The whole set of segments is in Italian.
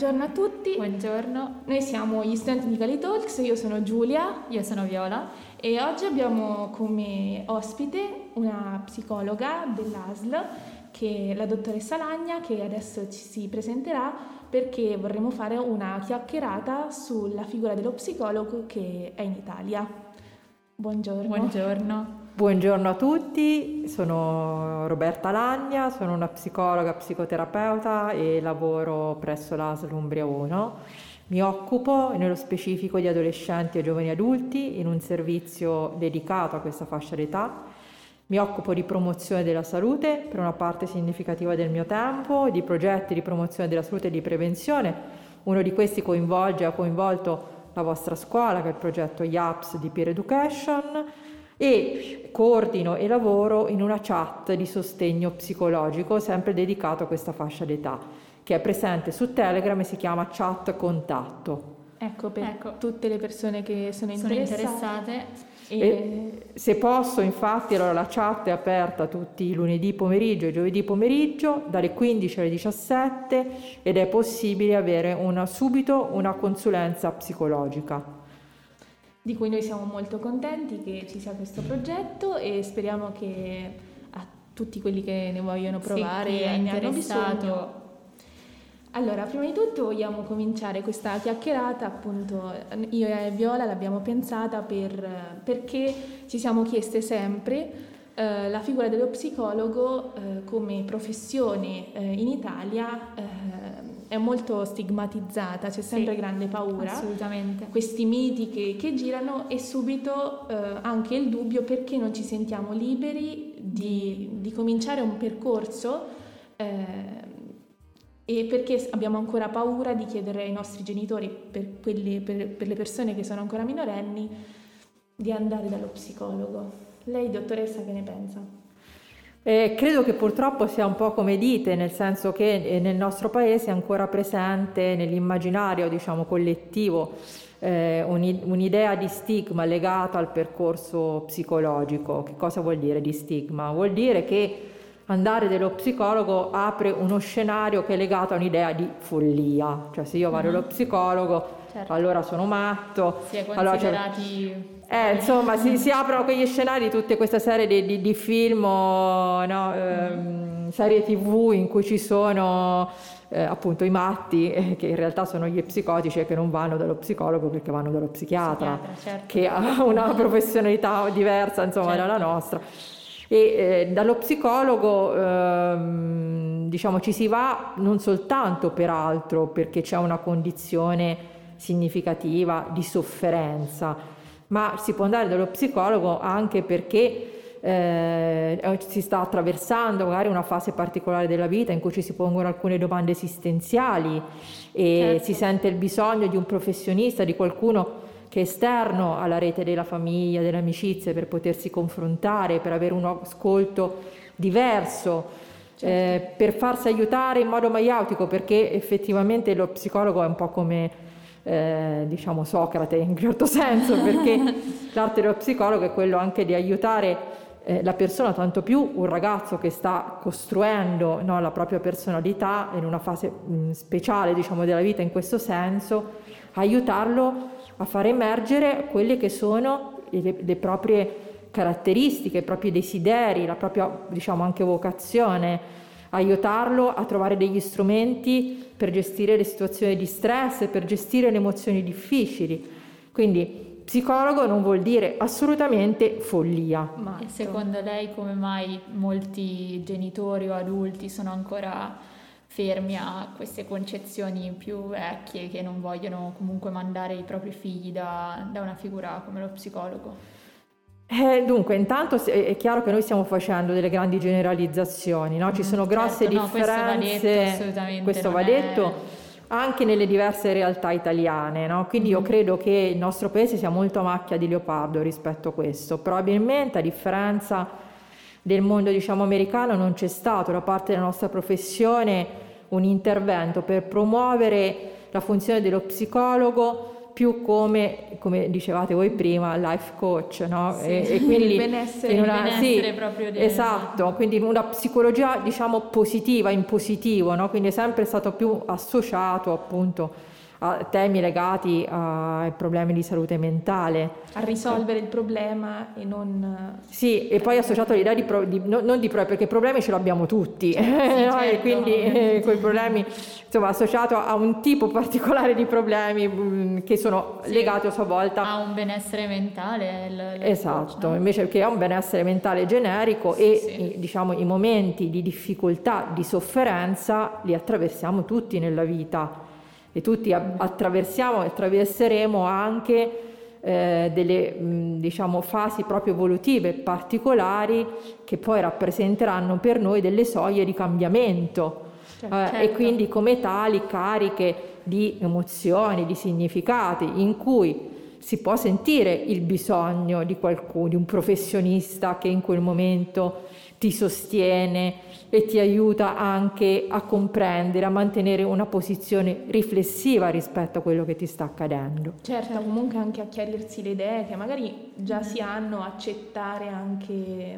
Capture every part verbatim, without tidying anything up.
Buongiorno a tutti. Buongiorno. Noi siamo gli studenti di Cali Talks, io sono Giulia. Io sono Viola. E oggi abbiamo come ospite una psicologa dell'A S L, che è la dottoressa Lagna, che adesso ci si presenterà perché vorremmo fare una chiacchierata sulla figura dello psicologo che è in Italia. Buongiorno. Buongiorno. Buongiorno a tutti, sono Roberta Lagna, sono una psicologa, psicoterapeuta e lavoro presso l'A S L Umbria uno. Mi occupo nello specifico di adolescenti e giovani adulti in un servizio dedicato a questa fascia d'età. Mi occupo di promozione della salute per una parte significativa del mio tempo, di progetti di promozione della salute e di prevenzione. Uno di questi coinvolge ha coinvolto la vostra scuola, che è il progetto YAPS di Peer Education, e coordino e lavoro in una chat di sostegno psicologico sempre dedicato a questa fascia d'età, che è presente su Telegram e si chiama Chat Contatto. Ecco, per ecco. tutte le persone che sono interessate. Sono interessate e... E, se posso, infatti, allora la chat è aperta tutti i lunedì pomeriggio e giovedì pomeriggio, dalle quindici alle diciassette, ed è possibile avere una, subito una consulenza psicologica. Di cui noi siamo molto contenti che ci sia questo progetto e speriamo che a tutti quelli che ne vogliono provare sì, e ne hanno bisogno. Allora, prima di tutto vogliamo cominciare questa chiacchierata, appunto io e Viola l'abbiamo pensata per, perché ci siamo chieste sempre eh, la figura dello psicologo eh, come professione eh, in Italia eh, è molto stigmatizzata, c'è sempre sì, grande paura, assolutamente. Questi miti che, che girano e subito eh, anche il dubbio perché non ci sentiamo liberi di, di cominciare un percorso eh, e perché abbiamo ancora paura di chiedere ai nostri genitori, per, quelli, per, per le persone che sono ancora minorenni, di andare dallo psicologo. Lei, dottoressa, che ne pensa? Eh, credo che purtroppo sia un po' come dite, nel senso che nel nostro paese è ancora presente nell'immaginario, diciamo, collettivo eh, un'idea di stigma legata al percorso psicologico. Che cosa vuol dire di stigma? Vuol dire che andare dello psicologo apre uno scenario che è legato a un'idea di follia, cioè se io vado allo psicologo, certo, allora sono matto, si è considerati... allora, cioè... Eh, insomma, si, si aprono quegli scenari di tutta questa serie di, di, di film, no, ehm, serie tv in cui ci sono eh, appunto i matti, eh, che in realtà sono gli psicotici e che non vanno dallo psicologo perché vanno dallo psichiatra, psichiatra certo, che ha una professionalità diversa, insomma, certo, dalla nostra. E eh, dallo psicologo ehm, diciamo ci si va non soltanto peraltro perché c'è una condizione significativa di sofferenza, ma si può andare dallo psicologo anche perché eh, si sta attraversando magari una fase particolare della vita in cui ci si pongono alcune domande esistenziali e certo, si sente il bisogno di un professionista, di qualcuno che è esterno alla rete della famiglia, delle amicizie, per potersi confrontare, per avere un ascolto diverso, certo, eh, per farsi aiutare in modo maieutico, perché effettivamente lo psicologo è un po' come... Eh, diciamo Socrate in certo senso, perché l'arte dello psicologo è quello anche di aiutare eh, la persona, tanto più un ragazzo che sta costruendo, no, la propria personalità in una fase mh, speciale, diciamo, della vita in questo senso, aiutarlo a far emergere quelle che sono le, le proprie caratteristiche, i propri desideri, la propria, diciamo, anche vocazione, aiutarlo a trovare degli strumenti per gestire le situazioni di stress, per gestire le emozioni difficili. Quindi psicologo non vuol dire assolutamente follia. Ma e secondo lei come mai molti genitori o adulti sono ancora fermi a queste concezioni più vecchie, che non vogliono comunque mandare i propri figli da, da una figura come lo psicologo? Eh, dunque, intanto è chiaro che noi stiamo facendo delle grandi generalizzazioni, no? Ci sono grosse certo, differenze, no, questo va detto, questo va detto è... anche nelle diverse realtà italiane, no? Quindi mm-hmm. io credo che il nostro paese sia molto a macchia di leopardo rispetto a questo. Probabilmente, a differenza del mondo, diciamo, americano, non c'è stato da parte della nostra professione un intervento per promuovere la funzione dello psicologo più come, come dicevate voi prima, life coach, no? Sì, e, e quindi il benessere, in una, il benessere sì, proprio del... Esatto, quindi in una psicologia diciamo positiva, in positivo, no? Quindi è sempre stato più associato appunto a temi legati ai problemi di salute mentale, a risolvere il problema e non... Sì, e poi associato all'idea di, pro... di... non di problemi, perché problemi ce l'abbiamo tutti, certo, no? Certo, e quindi eh, quei problemi, insomma, associato a un tipo particolare di problemi mh, che sono sì, legati a sua volta a un benessere mentale. Il... Esatto, invece che a un benessere mentale generico, sì, e sì. I, diciamo i momenti di difficoltà, di sofferenza li attraversiamo tutti nella vita. E tutti attraversiamo e attraverseremo anche eh, delle mh, diciamo fasi proprio evolutive particolari che poi rappresenteranno per noi delle soglie di cambiamento, certo, eh, certo. E quindi come tali cariche di emozioni, di significati, in cui si può sentire il bisogno di qualcuno, di un professionista che in quel momento ti sostiene e ti aiuta anche a comprendere, a mantenere una posizione riflessiva rispetto a quello che ti sta accadendo. Certo, comunque anche a chiarirsi le idee che magari già si hanno, accettare anche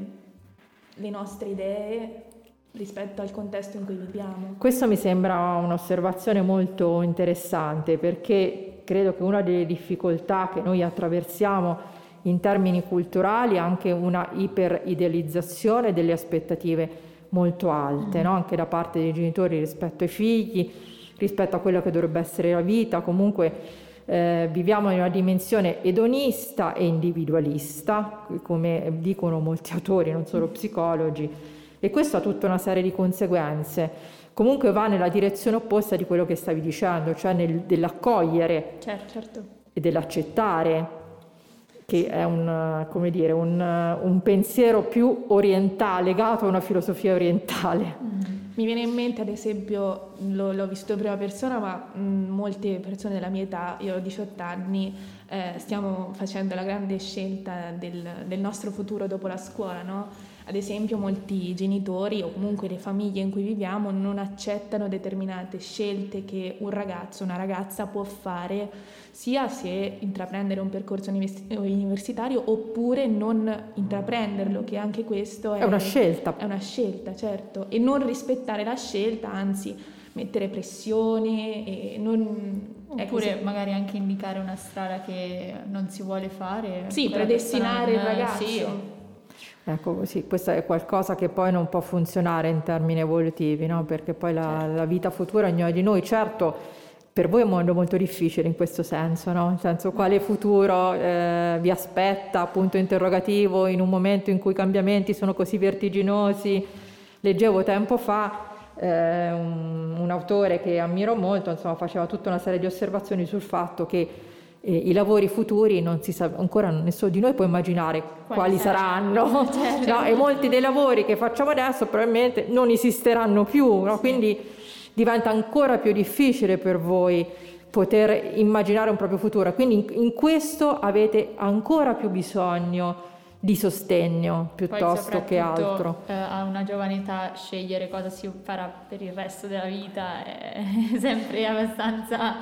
le nostre idee rispetto al contesto in cui viviamo. Questo mi sembra un'osservazione molto interessante, perché credo che una delle difficoltà che noi attraversiamo in termini culturali è anche una iperidealizzazione delle aspettative molto alte, no? Anche da parte dei genitori rispetto ai figli, rispetto a quello che dovrebbe essere la vita. Comunque eh, viviamo in una dimensione edonista e individualista, come dicono molti autori, non solo psicologi, e questo ha tutta una serie di conseguenze. Comunque va nella direzione opposta di quello che stavi dicendo, cioè nel, dell'accogliere, certo, certo, e dell'accettare, che è un, come dire, un, un pensiero più orientale, legato a una filosofia orientale. Mi viene in mente, ad esempio, lo, l'ho visto in prima persona, ma mh, molte persone della mia età, io ho diciotto anni, eh, stiamo facendo la grande scelta del, del nostro futuro dopo la scuola, no? Ad esempio, molti genitori o comunque le famiglie in cui viviamo non accettano determinate scelte che un ragazzo, una ragazza può fare, sia se intraprendere un percorso universitario oppure non intraprenderlo, che anche questo è, è una scelta. È una scelta, certo, e non rispettare la scelta, anzi mettere pressione e non... Oppure magari anche indicare una strada che non si vuole fare. Sì, predestinare il ragazzo. Sì. Ecco, sì, questo è qualcosa che poi non può funzionare in termini evolutivi, no? Perché poi la, certo, la vita futura, ognuno di noi, certo, per voi è un mondo molto difficile in questo senso, no? Nel senso, quale futuro eh, vi aspetta, punto interrogativo, in un momento in cui i cambiamenti sono così vertiginosi. Leggevo tempo fa eh, un, un autore che ammiro molto, insomma, faceva tutta una serie di osservazioni sul fatto che E i lavori futuri non si sa, ancora nessuno di noi può immaginare quali, quali saranno, certo, no? E molti dei lavori che facciamo adesso probabilmente non esisteranno più, no? Sì. Quindi diventa ancora più difficile per voi poter immaginare un proprio futuro, quindi in, in questo avete ancora più bisogno di sostegno piuttosto che altro. Eh, a una giovane età scegliere cosa si farà per il resto della vita è sempre abbastanza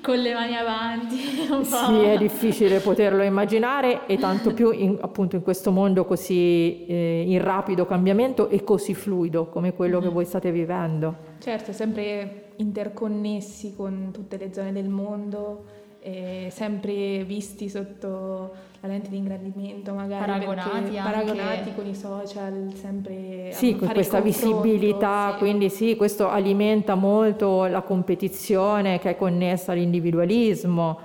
con le mani avanti. Un po'. Sì, è difficile poterlo immaginare, e tanto più in, appunto in questo mondo così eh, in rapido cambiamento e così fluido come quello che voi state vivendo. Certo, sempre interconnessi con tutte le zone del mondo, e sempre visti sotto la lente di ingrandimento, magari paragonati, paragonati con i social, sempre sì, con questa visibilità, sì. Quindi sì, questo alimenta molto la competizione che è connessa all'individualismo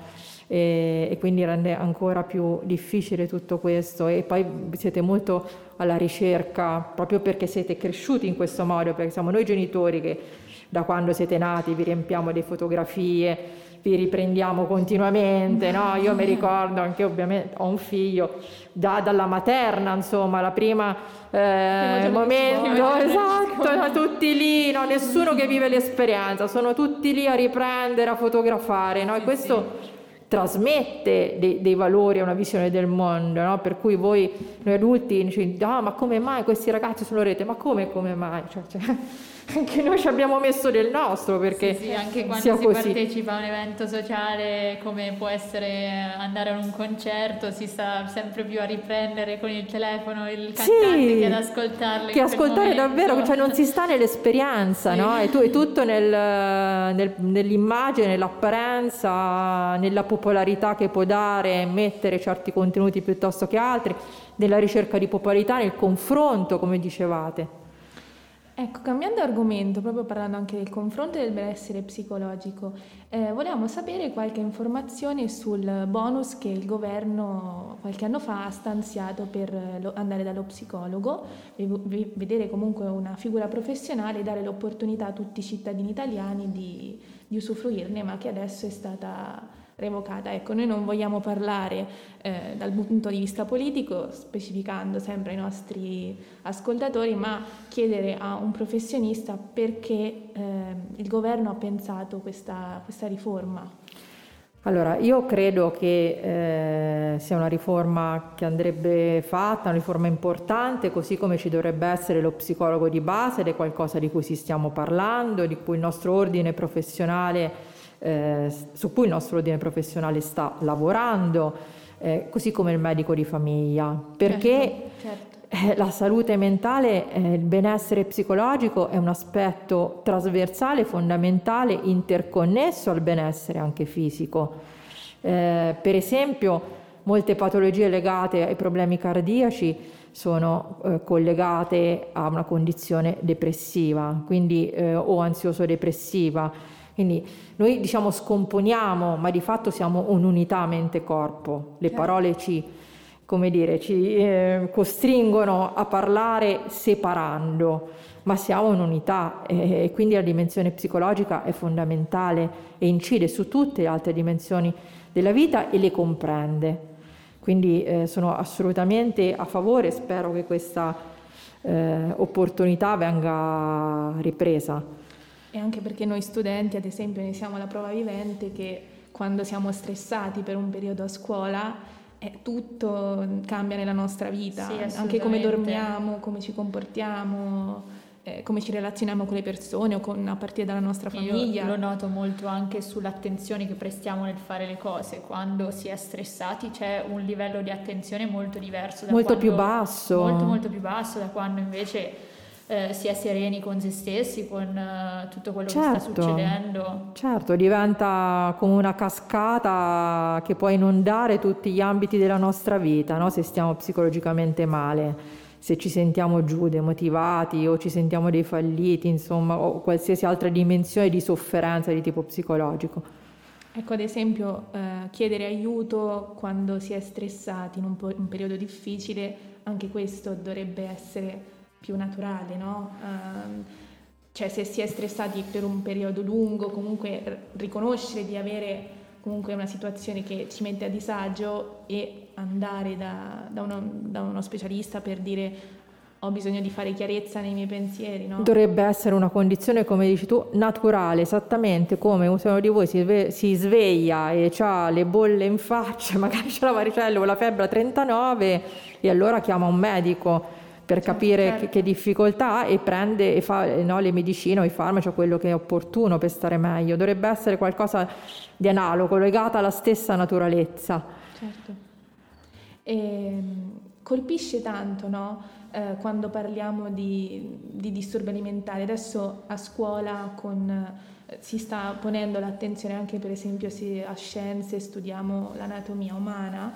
e, e quindi rende ancora più difficile tutto questo, e poi siete molto alla ricerca proprio perché siete cresciuti in questo modo, perché siamo noi genitori che da quando siete nati vi riempiamo di fotografie, vi riprendiamo continuamente, no? Io mi ricordo, anche ovviamente ho un figlio, già dalla materna, insomma, la prima eh, momento, esatto, tutti lì, no? Nessuno che vive l'esperienza, sono tutti lì a riprendere, a fotografare, no? E questo trasmette dei, dei valori, una visione del mondo, no? Per cui voi, noi adulti, diciamo, ah, ma come mai questi ragazzi sulla rete, ma come, come mai? Cioè, cioè... anche noi ci abbiamo messo del nostro, perché sì, sì, anche quando sia si così. Partecipa a un evento sociale come può essere andare a un concerto, si sta sempre più a riprendere con il telefono il cantante, sì, che ad ascoltarlo, che ascoltare davvero, cioè non si sta nell'esperienza, sì, no? È, tu, è tutto nel, nel, nell'immagine, nell'apparenza, nella popolarità che può dare mettere certi contenuti piuttosto che altri, nella ricerca di popolarità, nel confronto, come dicevate. Ecco, cambiando argomento, proprio parlando anche del confronto e del benessere psicologico, eh, volevamo sapere qualche informazione sul bonus che il governo qualche anno fa ha stanziato per lo, andare dallo psicologo, vedere comunque una figura professionale e dare l'opportunità a tutti i cittadini italiani di, di usufruirne, ma che adesso è stata revocata. Ecco, noi non vogliamo parlare eh, dal punto di vista politico, specificando sempre ai nostri ascoltatori, ma chiedere a un professionista perché eh, il governo ha pensato questa, questa riforma. Allora, io credo che eh, sia una riforma che andrebbe fatta, una riforma importante, così come ci dovrebbe essere lo psicologo di base, ed è qualcosa di cui si stiamo parlando, di cui il nostro ordine professionale Eh, su cui il nostro ordine professionale sta lavorando, eh, così come il medico di famiglia, perché certo, certo. la salute mentale, eh, il benessere psicologico è un aspetto trasversale, fondamentale, interconnesso al benessere anche fisico. Eh, per esempio, molte patologie legate ai problemi cardiaci sono eh, collegate a una condizione depressiva, quindi eh, o ansioso-depressiva. Quindi noi diciamo scomponiamo, ma di fatto siamo un'unità mente-corpo. Le parole ci, come dire, ci eh, costringono a parlare separando, ma siamo un'unità eh, e quindi la dimensione psicologica è fondamentale e incide su tutte le altre dimensioni della vita e le comprende. Quindi eh, sono assolutamente a favore, spero che questa eh, opportunità venga ripresa. E anche perché noi studenti, ad esempio, ne siamo la prova vivente che quando siamo stressati per un periodo a scuola eh, tutto cambia nella nostra vita, sì, anche come dormiamo, come ci comportiamo, eh, come ci relazioniamo con le persone o con, a partire dalla nostra famiglia. Io lo noto molto anche sull'attenzione che prestiamo nel fare le cose. Quando si è stressati c'è un livello di attenzione molto diverso, da molto quando, più basso, molto molto più basso da quando invece Eh, si è sereni con se stessi, con eh, tutto quello certo, che sta succedendo. Certo, diventa come una cascata che può inondare tutti gli ambiti della nostra vita, no? Se stiamo psicologicamente male, se ci sentiamo giù, demotivati o ci sentiamo dei falliti, insomma, o qualsiasi altra dimensione di sofferenza di tipo psicologico. Ecco, ad esempio, eh, chiedere aiuto quando si è stressati in un, po- un periodo difficile, anche questo dovrebbe essere più naturale, no? Um, cioè se si è stressati per un periodo lungo, comunque r- riconoscere di avere comunque una situazione che ci mette a disagio e andare da, da, uno, da uno specialista per dire ho bisogno di fare chiarezza nei miei pensieri, no? Dovrebbe essere una condizione, come dici tu, naturale, esattamente come uno di voi si, sve- si sveglia e ha le bolle in faccia, magari c'è la varicella o la febbre a trentanove e allora chiama un medico per capire che, che difficoltà ha e prende e fa, no, le medicine o i farmaci o quello che è opportuno per stare meglio. Dovrebbe essere qualcosa di analogo, legato alla stessa naturalezza. Certo. E colpisce tanto, no? Eh, quando parliamo di, di disturbi alimentari. Adesso a scuola con, eh, si sta ponendo l'attenzione anche, per esempio, se a scienze studiamo l'anatomia umana,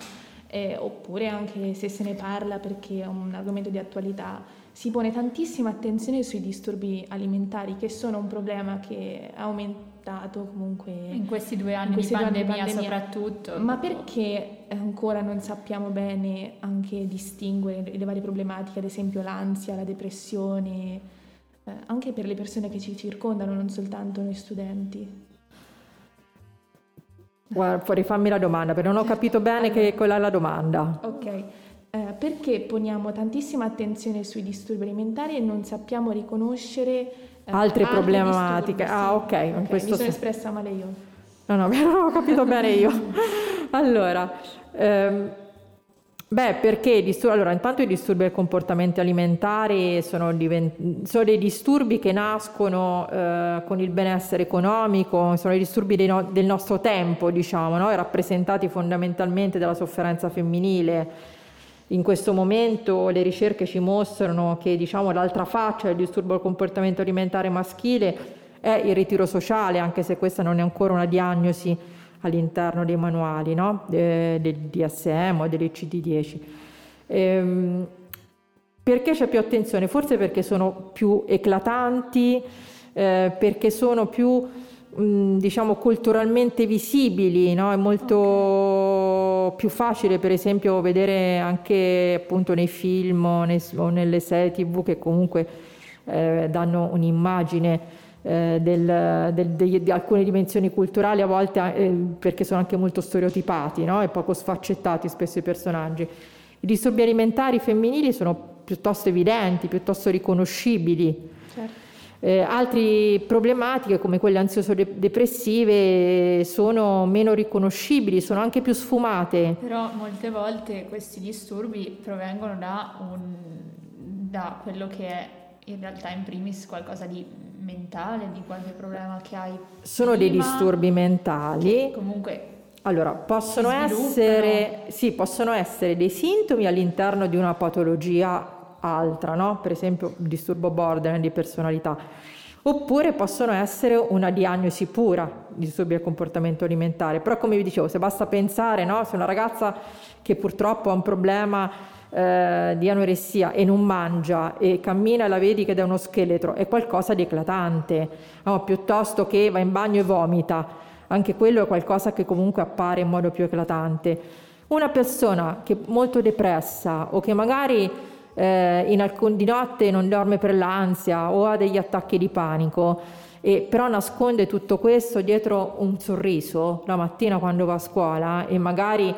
Eh, oppure anche se se ne parla perché è un argomento di attualità, si pone tantissima attenzione sui disturbi alimentari, che sono un problema che è aumentato comunque in questi due anni, questi di, due pandemia, anni di pandemia soprattutto. Ma perché ancora non sappiamo bene anche distinguere le varie problematiche, ad esempio l'ansia, la depressione, eh, anche per le persone che ci circondano, non soltanto noi studenti? Guarda, rifammi la domanda, perché non ho capito bene allora, che quella è la domanda. Ok, eh, perché poniamo tantissima attenzione sui disturbi alimentari e non sappiamo riconoscere eh, altre problematiche? Ah, ok, okay. In questo mi sono espressa male io. No, no, non ho capito bene io. Allora, ehm, Beh, perché distur- allora, intanto i disturbi del comportamento alimentare sono, divent- sono dei disturbi che nascono eh, con il benessere economico, sono i disturbi dei no- del nostro tempo, diciamo, no? Rappresentati fondamentalmente dalla sofferenza femminile. In questo momento le ricerche ci mostrano che, diciamo, l'altra faccia del disturbo del comportamento alimentare maschile è il ritiro sociale, anche se questa non è ancora una diagnosi all'interno dei manuali, no? eh, del D S M o delle C D dieci. Ehm, perché c'è più attenzione? Forse perché sono più eclatanti, eh, perché sono più mh, diciamo culturalmente visibili, no? È molto okay. più facile, per esempio, vedere anche appunto nei film o, nei, o nelle serie tivù che comunque eh, danno un'immagine Eh, del, del, di, di alcune dimensioni culturali, a volte eh, perché sono anche molto stereotipati, no? E poco sfaccettati spesso i personaggi. I disturbi alimentari femminili sono piuttosto evidenti, piuttosto riconoscibili. Certo. Eh, altre problematiche, come quelle ansioso-depressive, sono meno riconoscibili, sono anche più sfumate. Però molte volte questi disturbi provengono da, un, da quello che è in realtà in primis qualcosa di mentale, di qualche problema che hai sono prima, dei disturbi mentali comunque. Allora, possono essere sì possono essere dei sintomi all'interno di una patologia altra, no? Per esempio il disturbo borderline di personalità, oppure possono essere una diagnosi pura di disturbi del comportamento alimentare. Però, come vi dicevo, se basta pensare, no? Se una ragazza che purtroppo ha un problema Eh, di anoressia e non mangia e cammina e la vedi che è uno scheletro, è qualcosa di eclatante, no? Piuttosto che va in bagno e vomita, anche quello è qualcosa che comunque appare in modo più eclatante. Una persona che è molto depressa o che magari eh, in alcun di notte non dorme per l'ansia o ha degli attacchi di panico, e però nasconde tutto questo dietro un sorriso la mattina quando va a scuola, e magari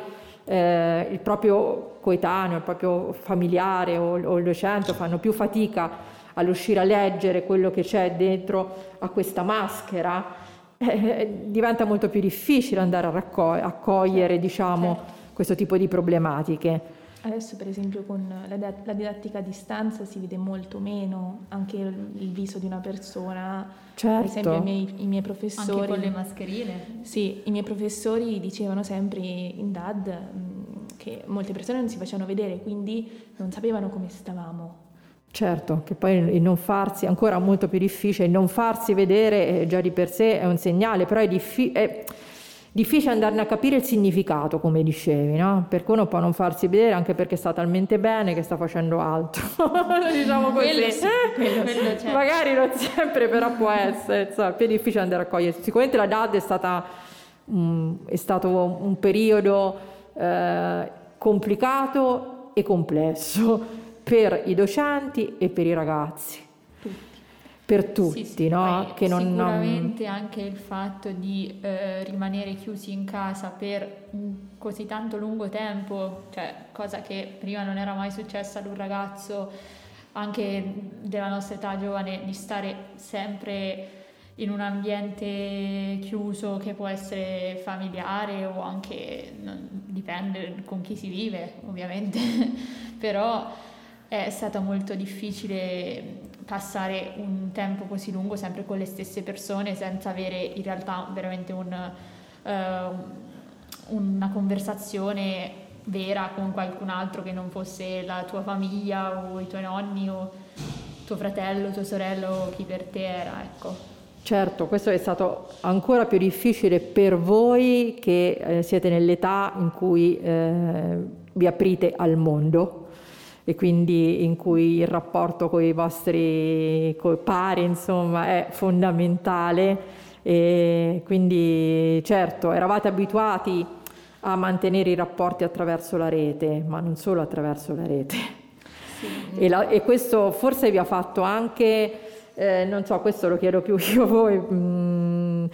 Eh, il proprio coetaneo, il proprio familiare o, o il docente fanno più fatica all'uscire a leggere quello che c'è dentro a questa maschera, eh, diventa molto più difficile andare a raccog- accogliere certo, diciamo, certo. questo tipo di problematiche. Adesso, per esempio, con la, da- la didattica a distanza si vede molto meno anche il viso di una persona. Certo. Per esempio i miei, i miei professori... Anche con le mascherine. Sì, i miei professori dicevano sempre in D A D mh, che molte persone non si facevano vedere, quindi non sapevano come stavamo. Certo, che poi il non farsi, ancora molto più difficile, il non farsi vedere eh, già di per sé è un segnale, però è difficile... È... difficile andarne a capire il significato, come dicevi, no? Perché uno può non farsi vedere anche perché sta talmente bene che sta facendo altro. Diciamo così. Quello sì, quello quello sì. Magari non sempre, però può essere, insomma, più difficile andare a cogliere. Sicuramente la D A D è stata um, è stato un periodo eh, complicato e complesso per i docenti e per i ragazzi. Per tutti, sì, sì, no? Che non, sicuramente non... anche il fatto di eh, rimanere chiusi in casa per così tanto lungo tempo, cioè cosa che prima non era mai successa ad un ragazzo anche della nostra età giovane, di stare sempre in un ambiente chiuso che può essere familiare o anche, non, dipende con chi si vive ovviamente, però è stato molto difficile passare un tempo così lungo sempre con le stesse persone, senza avere in realtà veramente un, uh, una conversazione vera con qualcun altro che non fosse la tua famiglia o i tuoi nonni o tuo fratello, tuo sorello, chi per te era, ecco. Certo, questo è stato ancora più difficile per voi che eh, siete nell'età in cui eh, vi aprite al mondo, e quindi in cui il rapporto con i vostri coi pari, insomma, è fondamentale. E quindi certo, eravate abituati a mantenere i rapporti attraverso la rete, ma non solo attraverso la rete. Sì. E, la, e questo forse vi ha fatto anche, eh, non so, questo lo chiedo più io a voi, mh,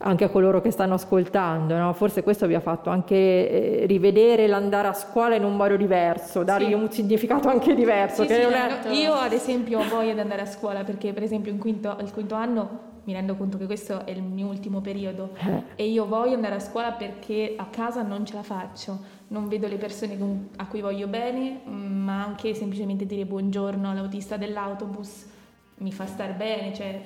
anche a coloro che stanno ascoltando, no? Forse questo vi ha fatto anche eh, rivedere l'andare a scuola in un modo diverso, dargli sì. un significato anche diverso. Sì, che sì, non è... Io ad esempio ho voglia di andare a scuola perché, per esempio, in quinto, il quinto anno mi rendo conto che questo è il mio ultimo periodo e io voglio andare a scuola perché a casa non ce la faccio, non vedo le persone a cui voglio bene, ma anche semplicemente dire buongiorno all'autista dell'autobus mi fa star bene, cioè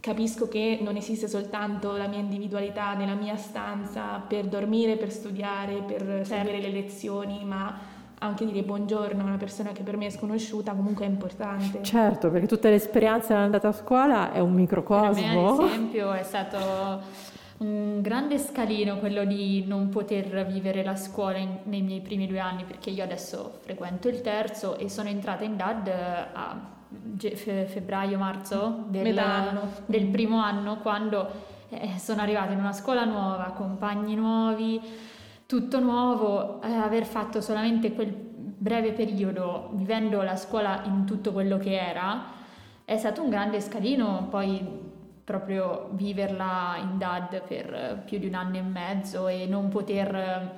capisco che non esiste soltanto la mia individualità nella mia stanza per dormire, per studiare, per seguire le lezioni, ma anche dire buongiorno a una persona che per me è sconosciuta comunque è importante. Certo, perché tutta l'esperienza dell'andata a scuola è un microcosmo. Per me, ad esempio, è stato un grande scalino quello di non poter vivere la scuola in, nei miei primi due anni, perché io adesso frequento il terzo e sono entrata in D A D a fe- febbraio-marzo del, del primo anno, quando eh, sono arrivata in una scuola nuova, compagni nuovi, tutto nuovo, eh, aver fatto solamente quel breve periodo vivendo la scuola in tutto quello che era è stato un grande scalino. Poi proprio viverla in D A D per più di un anno e mezzo e non poter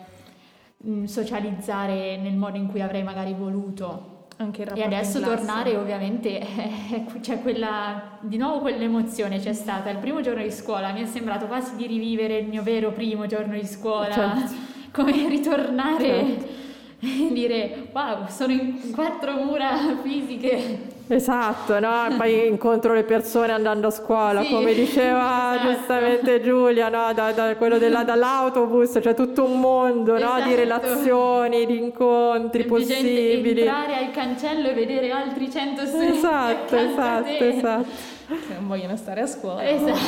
socializzare nel modo in cui avrei magari voluto. Anche il rapporto e adesso tornare ovviamente eh, c'è quella, di nuovo quell'emozione c'è stata. Il primo giorno di scuola mi è sembrato quasi di rivivere il mio vero primo giorno di scuola, certo. Come ritornare, certo. E dire wow, sono in quattro mura fisiche. Esatto, no? Poi incontro le persone andando a scuola, sì, come diceva esatto. Giustamente Giulia, no? da, da, quello della, dall'autobus, c'è cioè tutto un mondo, esatto. No? Di relazioni, di incontri possibili. Entrare al cancello e vedere altri cento studenti. Esatto, esatto, esatto. Che non vogliono stare a scuola. Esatto.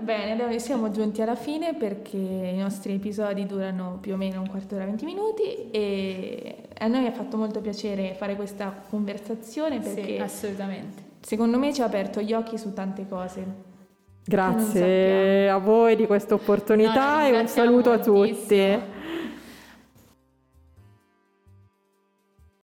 Bene, noi siamo giunti alla fine perché i nostri episodi durano più o meno un quarto d'ora, venti minuti e a noi ha fatto molto piacere fare questa conversazione perché sì, assolutamente. Secondo me ci ha aperto gli occhi su tante cose. Grazie a voi di questa opportunità no, e un saluto a tutti.